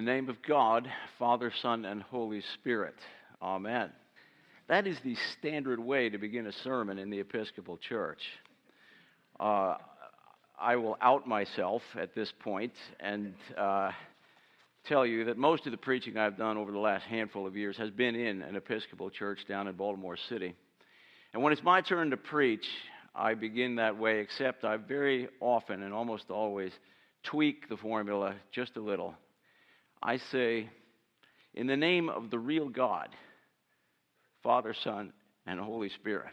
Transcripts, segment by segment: the name of God, Father, Son, and Holy Spirit. Amen. That is the standard way to begin a sermon in the Episcopal Church. I will out myself at this point and tell you that most of the preaching I've done over the last handful of years has been in an Episcopal church down in Baltimore City. And when it's my turn to preach, I begin that way, except I very often and almost always tweak the formula just a little. I say, in the name of the real God, Father, Son, and Holy Spirit.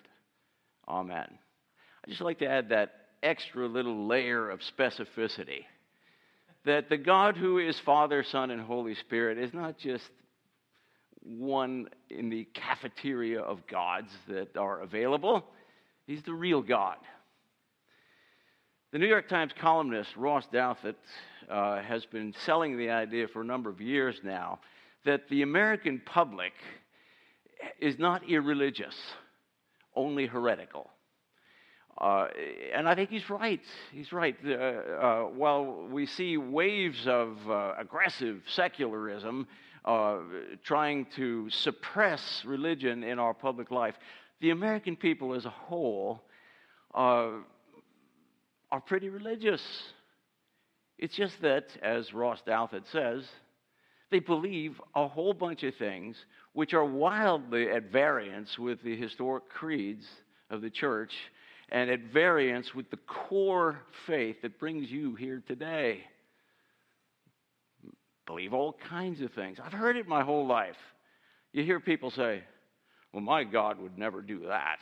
Amen. I just like to add that extra little layer of specificity, that the God who is Father, Son, and Holy Spirit is not just one in the cafeteria of gods that are available. He's the real God. The New York Times columnist Ross Douthat has been selling the idea for a number of years now that the American public is not irreligious, only heretical. And I think he's right. He's right. While we see waves of aggressive secularism trying to suppress religion in our public life, the American people as a whole are pretty religious. It's just that, as Ross Douthat says, they believe a whole bunch of things which are wildly at variance with the historic creeds of the church and at variance with the core faith that brings you here today. Believe all kinds of things. I've heard it my whole life. You hear people say, well, my God would never do that.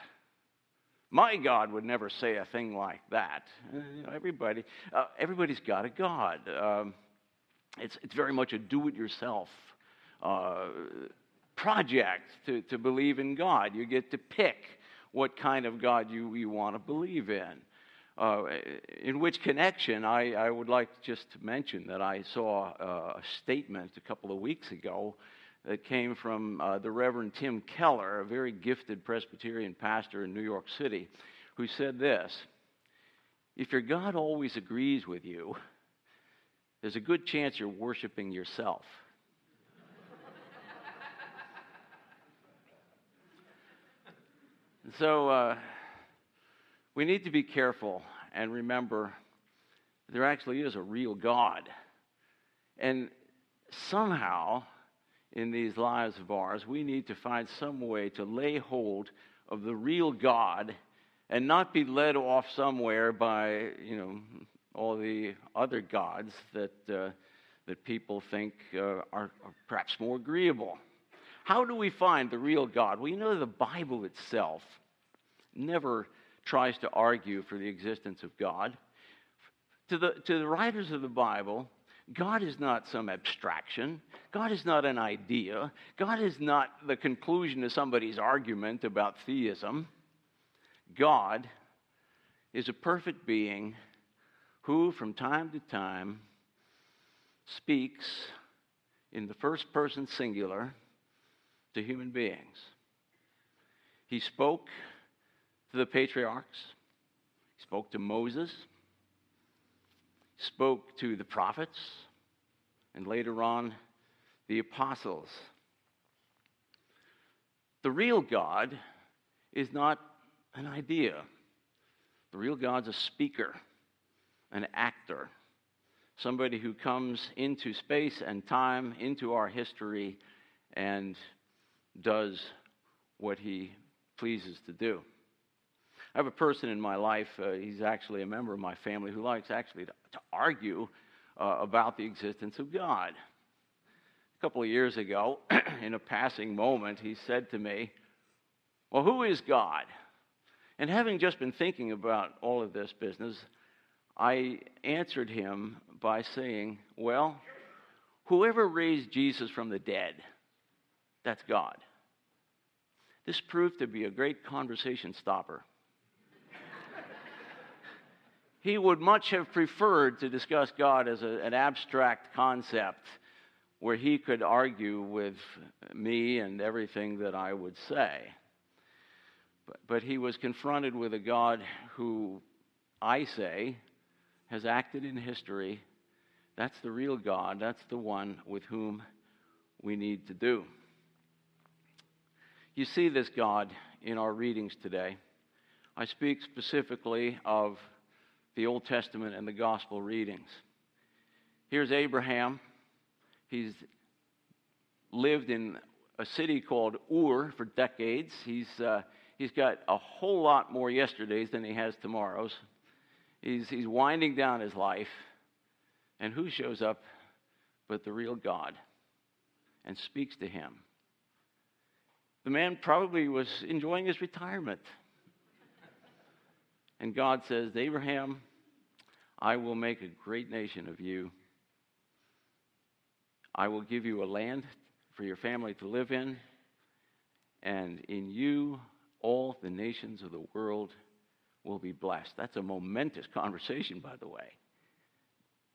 My God would never say a thing like that. Everybody's got a God. It's very much a do-it-yourself project to believe in God. You get to pick what kind of God you want to believe in which connection, I would like just to mention that I saw a statement a couple of weeks ago that came from the Reverend Tim Keller, a very gifted Presbyterian pastor in New York City, who said this: if your God always agrees with you, there's a good chance you're worshiping yourself. So we need to be careful and remember there actually is a real God. And somehow, in these lives of ours, we need to find some way to lay hold of the real God and not be led off somewhere by, all the other gods that people think are perhaps more agreeable. How do we find the real God? Well, the Bible itself never tries to argue for the existence of God. To the writers of the Bible, God is not some abstraction. God is not an idea. God is not the conclusion to somebody's argument about theism. God is a perfect being who, from time to time, speaks in the first person singular to human beings. He spoke to the patriarchs. He spoke to Moses. He spoke to the prophets. And later on, the apostles. The real God is not an idea. The real God's a speaker, an actor, somebody who comes into space and time, into our history, and does what he pleases to do. I have a person in my life, he's actually a member of my family, who likes actually to argue about the existence of God. A couple of years ago, in a passing moment, he said to me, well, who is God? And having just been thinking about all of this business, I answered him by saying, well, whoever raised Jesus from the dead, that's God. This proved to be a great conversation stopper. He would much have preferred to discuss God as an abstract concept where he could argue with me and everything that I would say. But he was confronted with a God who, I say, has acted in history That's the real God. That's the one with whom we need to do. You see this God in our readings today. I speak specifically of the Old Testament and the Gospel readings. Here's Abraham. He's lived in a city called Ur for decades. He's got a whole lot more yesterdays than he has tomorrows. He's winding down his life. And who shows up but the real God and speaks to him? The man probably was enjoying his retirement. And God says, Abraham, I will make a great nation of you. I will give you a land for your family to live in. And in you, all the nations of the world will be blessed. That's a momentous conversation, by the way.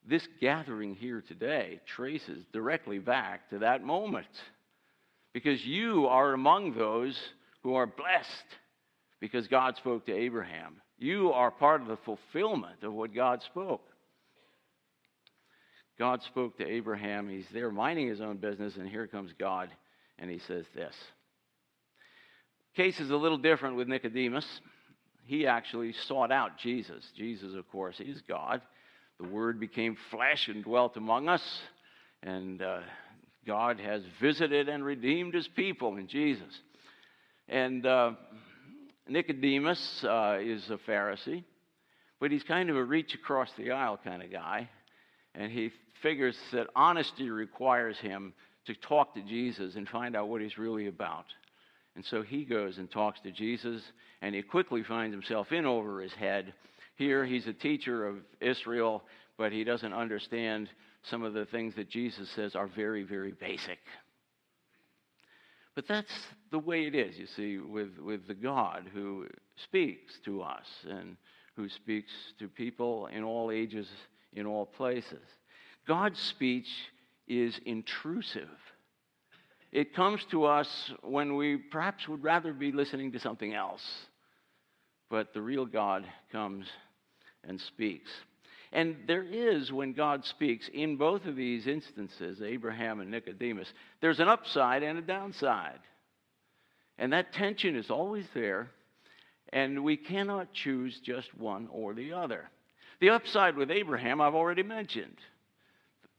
This gathering here today traces directly back to that moment, because you are among those who are blessed because God spoke to Abraham. You are part of the fulfillment of what God spoke. God spoke to Abraham. He's there minding his own business, and here comes God, and he says this. Case is a little different with Nicodemus. He actually sought out Jesus. Jesus, of course, is God. The Word became flesh and dwelt among us, and God has visited and redeemed His people in Jesus. And Nicodemus is a Pharisee, but he's kind of a reach across the aisle kind of guy, and he figures that honesty requires him to talk to Jesus and find out what he's really about. And so he goes and talks to Jesus, and he quickly finds himself in over his head. Here, he's a teacher of Israel, but he doesn't understand some of the things that Jesus says are very, very basic. But that's the way it is, you see, with the God who speaks to us and who speaks to people in all ages, in all places. God's speech is intrusive. It comes to us when we perhaps would rather be listening to something else. But the real God comes and speaks. And there is, when God speaks, in both of these instances, Abraham and Nicodemus, there's an upside and a downside. And that tension is always there, and we cannot choose just one or the other. The upside with Abraham, I've already mentioned.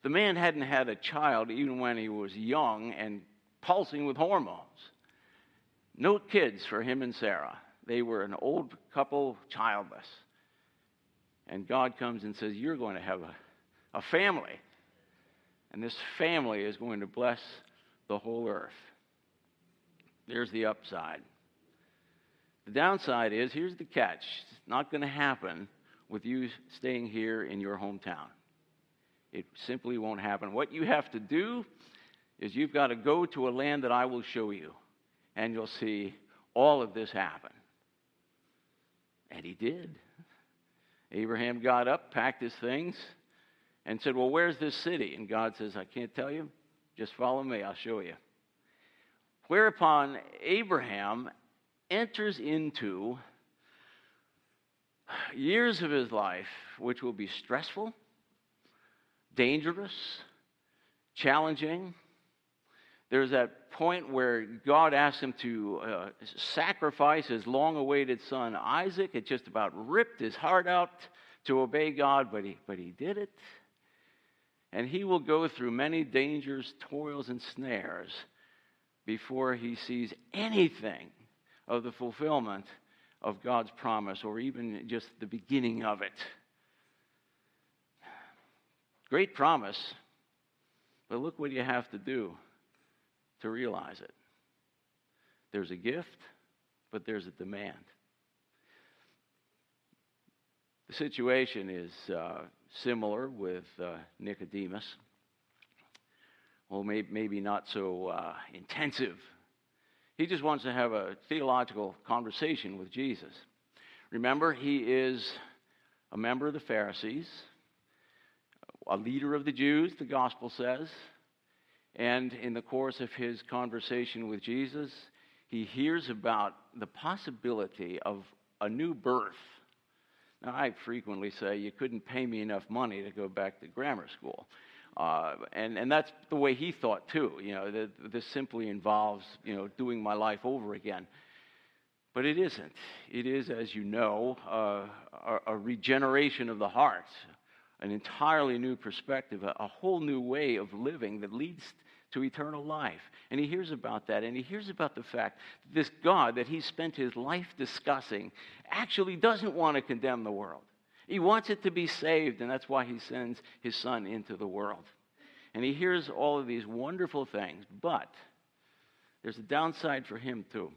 The man hadn't had a child even when he was young and pulsing with hormones. No kids for him and Sarah. They were an old couple, childless. And God comes and says, you're going to have a family. And this family is going to bless the whole earth. There's the upside. The downside is, here's the catch. It's not going to happen with you staying here in your hometown. It simply won't happen. What you have to do is you've got to go to a land that I will show you. And you'll see all of this happen. And he did. Abraham got up, packed his things, and said, well, where's this city? And God says, I can't tell you. Just follow me. I'll show you. Whereupon Abraham enters into years of his life, which will be stressful, dangerous, challenging. There's that point where God asks him to sacrifice his long-awaited son Isaac. It just about ripped his heart out to obey God, but he did it. And he will go through many dangers, toils, and snares before he sees anything of the fulfillment of God's promise, or even just the beginning of it. Great promise, but look what you have to do to realize it. There's a gift, but there's a demand. The situation is similar with Nicodemus. Well, maybe not so intensive. He just wants to have a theological conversation with Jesus. Remember, he is a member of the Pharisees, a leader of the Jews, the Gospel says. And in the course of his conversation with Jesus, he hears about the possibility of a new birth. Now, I frequently say you couldn't pay me enough money to go back to grammar school. And that's the way he thought, too. You know, this simply involves, you know, doing my life over again. But it isn't. It is, as you know, a regeneration of the heart, an entirely new perspective, a whole new way of living that leads to eternal life. And he hears about that, and he hears about the fact that this God that he spent his life discussing actually doesn't want to condemn the world. He wants it to be saved, and that's why he sends his son into the world. And he hears all of these wonderful things, but there's a downside for him, too.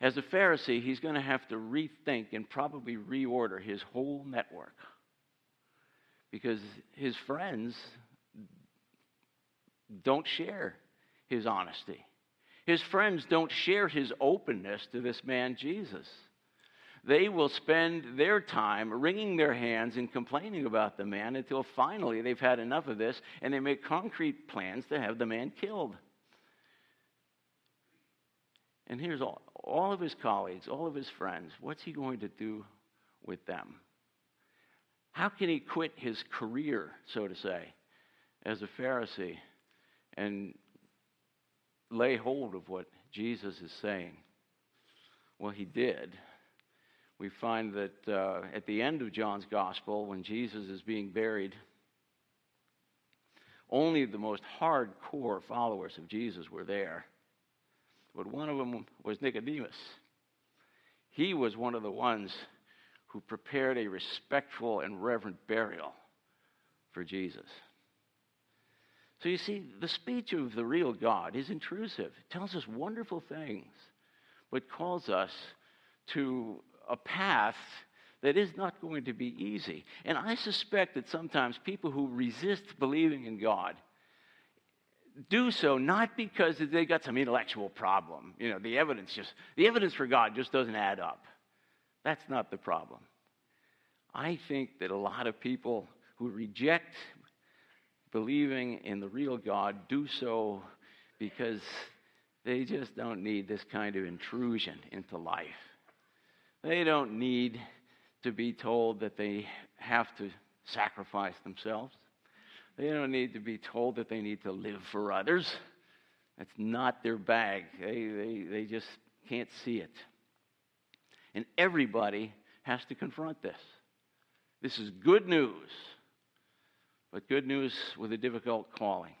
As a Pharisee, he's going to have to rethink and probably reorder his whole network, because his friends don't share his honesty. His friends don't share his openness to this man, Jesus. They will spend their time wringing their hands and complaining about the man until finally they've had enough of this, and they make concrete plans to have the man killed. And here's all of his colleagues, all of his friends. What's he going to do with them? How can he quit his career, so to say, as a Pharisee, and lay hold of what Jesus is saying? Well, he did. We find that at the end of John's Gospel, when Jesus is being buried, only the most hardcore followers of Jesus were there. But one of them was Nicodemus. He was one of the ones who prepared a respectful and reverent burial for Jesus. So you see, the speech of the real God is intrusive. It tells us wonderful things, but calls us to a path that is not going to be easy. And I suspect that sometimes people who resist believing in God do so not because they got some intellectual problem. You know, the evidence for God just doesn't add up. That's not the problem. I think that a lot of people who reject believing in the real God do so because they just don't need this kind of intrusion into life. They don't need to be told that they have to sacrifice themselves. They don't need to be told that they need to live for others. That's not their bag. They just can't see it. And everybody has to confront this. This is good news, but good news with a difficult calling.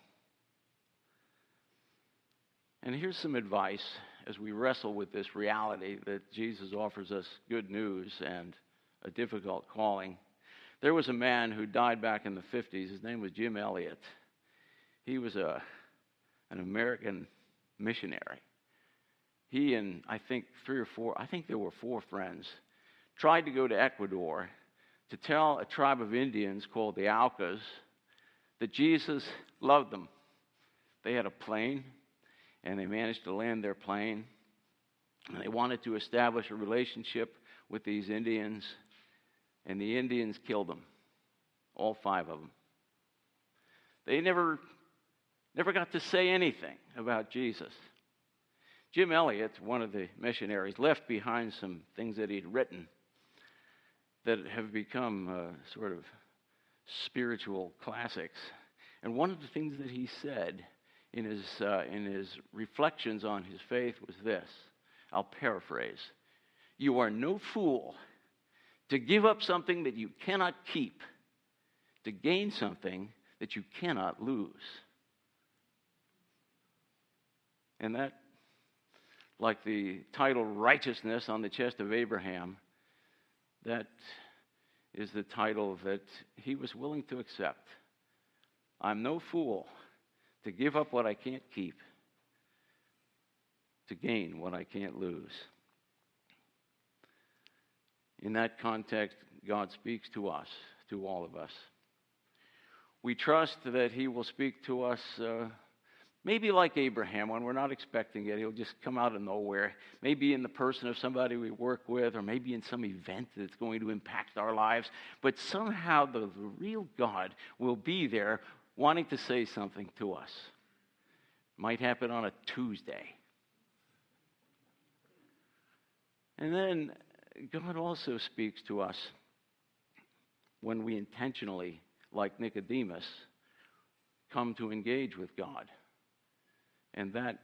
And here's some advice as we wrestle with this reality that Jesus offers us good news and a difficult calling. There was a man who died back in the 50s. His name was Jim Elliott. He was an American missionary. He and I think there were four friends, tried to go to Ecuador to tell a tribe of Indians called the Alcas that Jesus loved them. They had a plane, and they managed to land their plane, and they wanted to establish a relationship with these Indians. And the Indians killed them, all five of them. They never got to say anything about Jesus. Jim Elliott, one of the missionaries, left behind some things that he'd written that have become sort of spiritual classics. And one of the things that he said in his reflections on his faith was this. I'll paraphrase. You are no fool to give up something that you cannot keep, to gain something that you cannot lose. And that, like the title Righteousness on the Chest of Abraham, that is the title that he was willing to accept. I'm no fool to give up what I can't keep, to gain what I can't lose. In that context, God speaks to us, to all of us. We trust that he will speak to us, maybe like Abraham, when we're not expecting it. He'll just come out of nowhere, maybe in the person of somebody we work with, or maybe in some event that's going to impact our lives. But somehow the real God will be there wanting to say something to us. Might happen on a Tuesday. And then God also speaks to us when we intentionally, like Nicodemus, come to engage with God. And that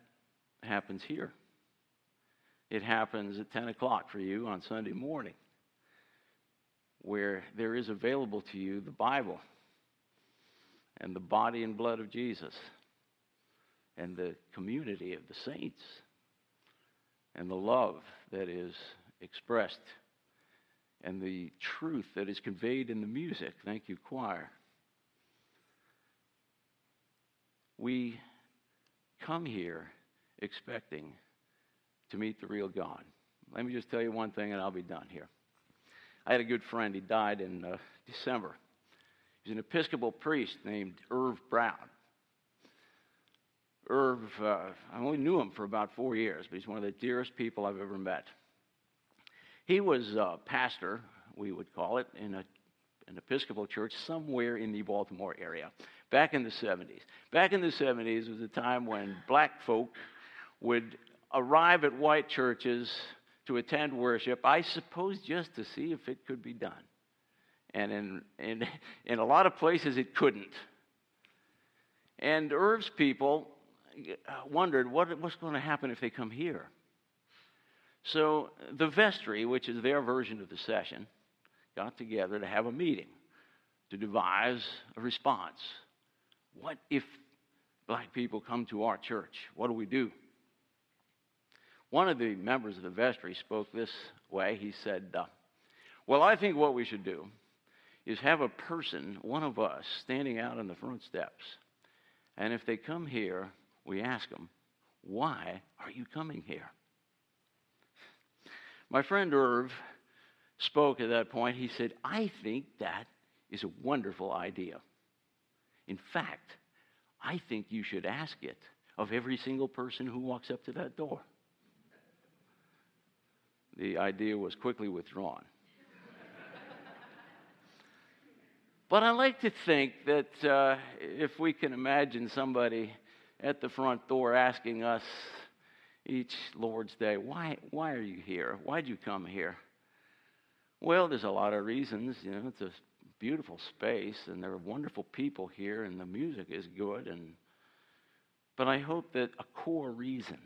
happens here. It happens at 10 o'clock for you on Sunday morning, where there is available to you the Bible and the body and blood of Jesus and the community of the saints and the love that is expressed and the truth that is conveyed in the music. Thank you, choir. We come here expecting to meet the real God. Let me just tell you one thing and I'll be done here. I had a good friend. He died in December. He was an Episcopal priest named Irv Brown. Irv, I only knew him for about 4 years, but he's one of the dearest people I've ever met. He was a pastor, we would call it, in an Episcopal church somewhere in the Baltimore area back in the 70s. Back in the 70s was a time when black folk would arrive at white churches to attend worship, I suppose just to see if it could be done. And in a lot of places it couldn't. And Irv's people wondered what's going to happen if they come here. So the vestry, which is their version of the session, got together to have a meeting to devise a response. What if black people come to our church? What do we do? One of the members of the vestry spoke this way. He said, well, I think what we should do is have a person, one of us, standing out on the front steps. And if they come here, we ask them, why are you coming here? My friend Irv spoke at that point. He said, I think that is a wonderful idea. In fact, I think you should ask it of every single person who walks up to that door. The idea was quickly withdrawn. But I like to think that if we can imagine somebody at the front door asking us each Lord's Day, why are you here? Why'd you come here? Well, there's a lot of reasons. You know, it's a beautiful space, and there are wonderful people here, and the music is good. But I hope that a core reason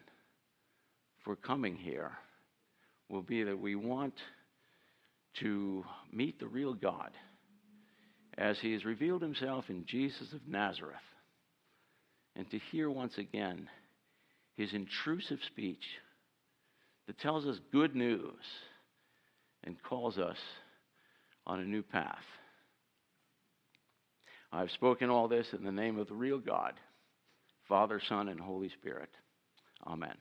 for coming here will be that we want to meet the real God as he has revealed himself in Jesus of Nazareth, and to hear once again his intrusive speech that tells us good news and calls us on a new path. I've spoken all this in the name of the real God, Father, Son, and Holy Spirit. Amen.